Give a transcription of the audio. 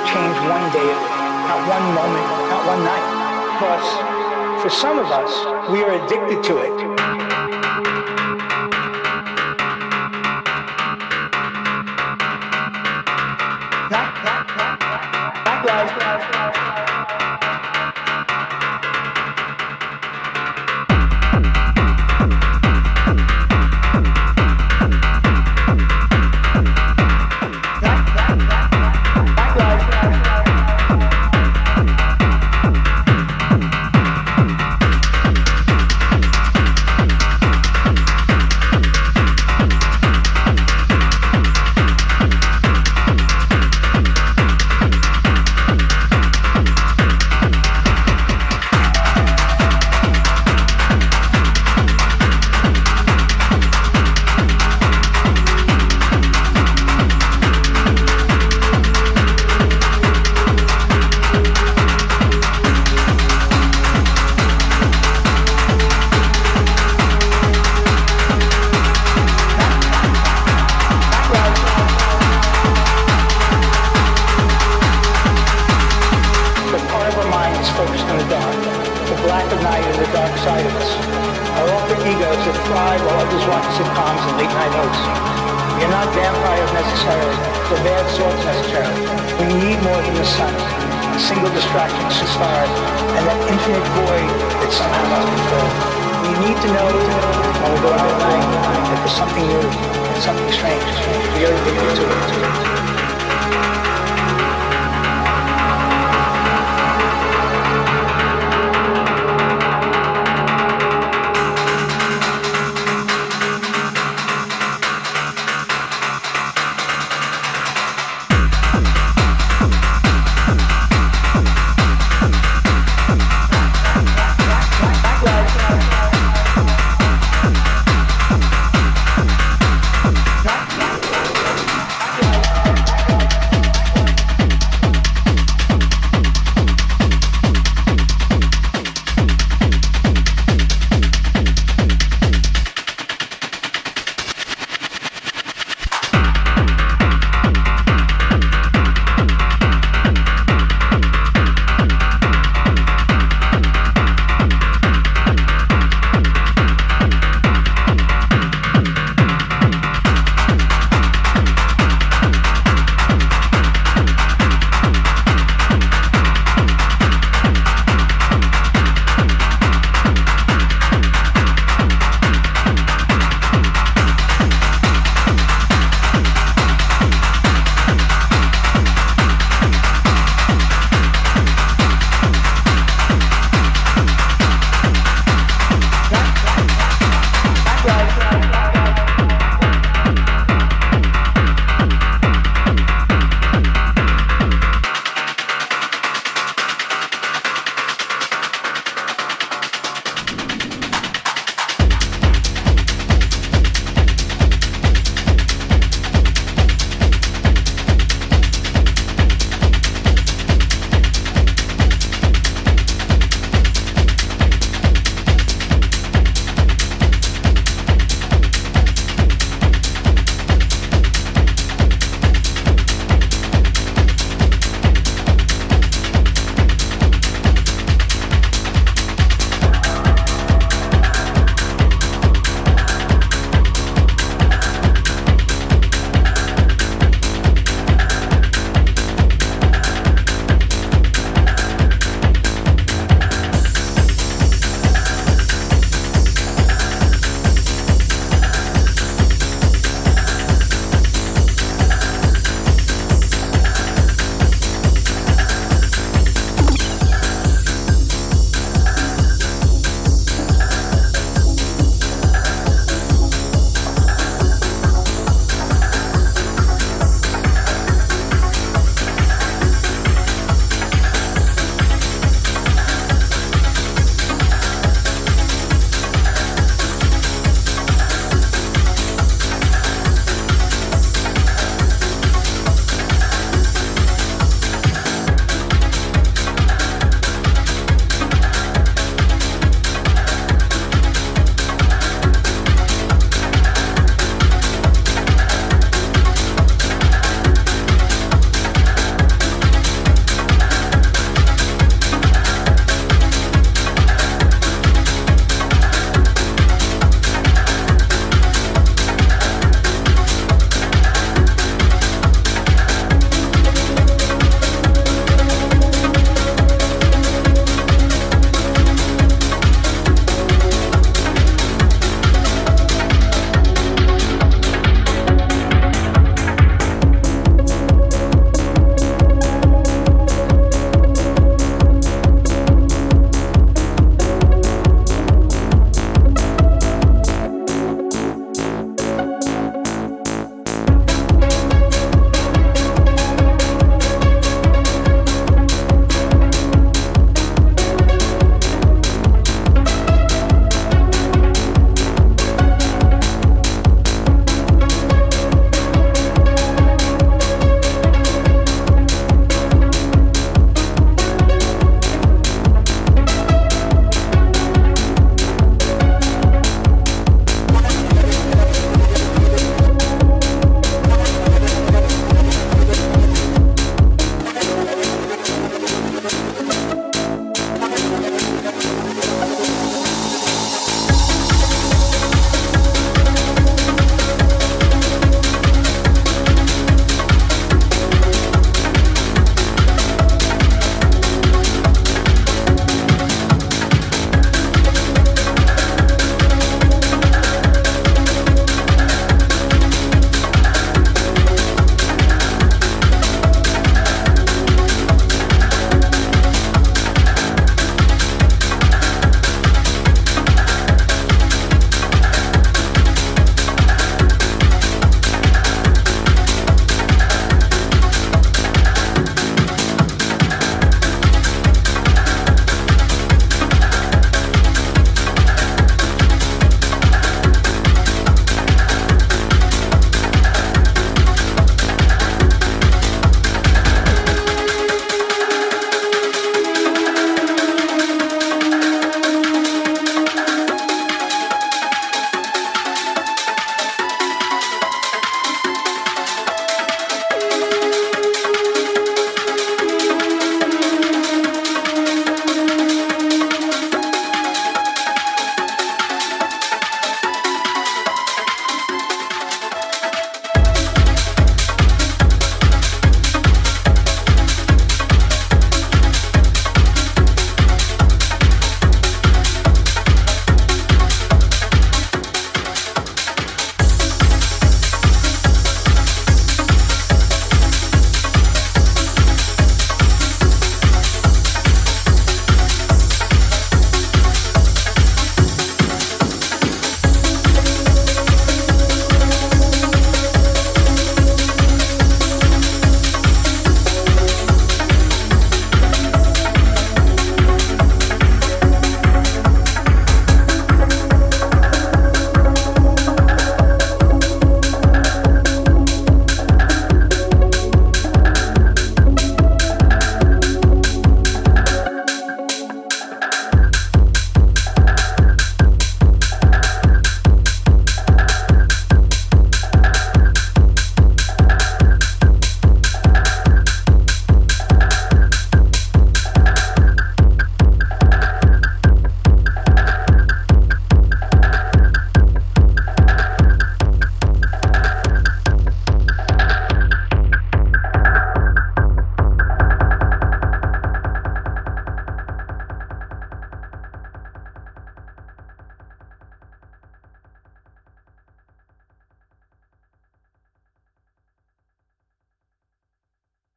won't change one day, not one moment, not one night. Because for some of us, we are addicted to it. Something new, something strange. We are addicted to it.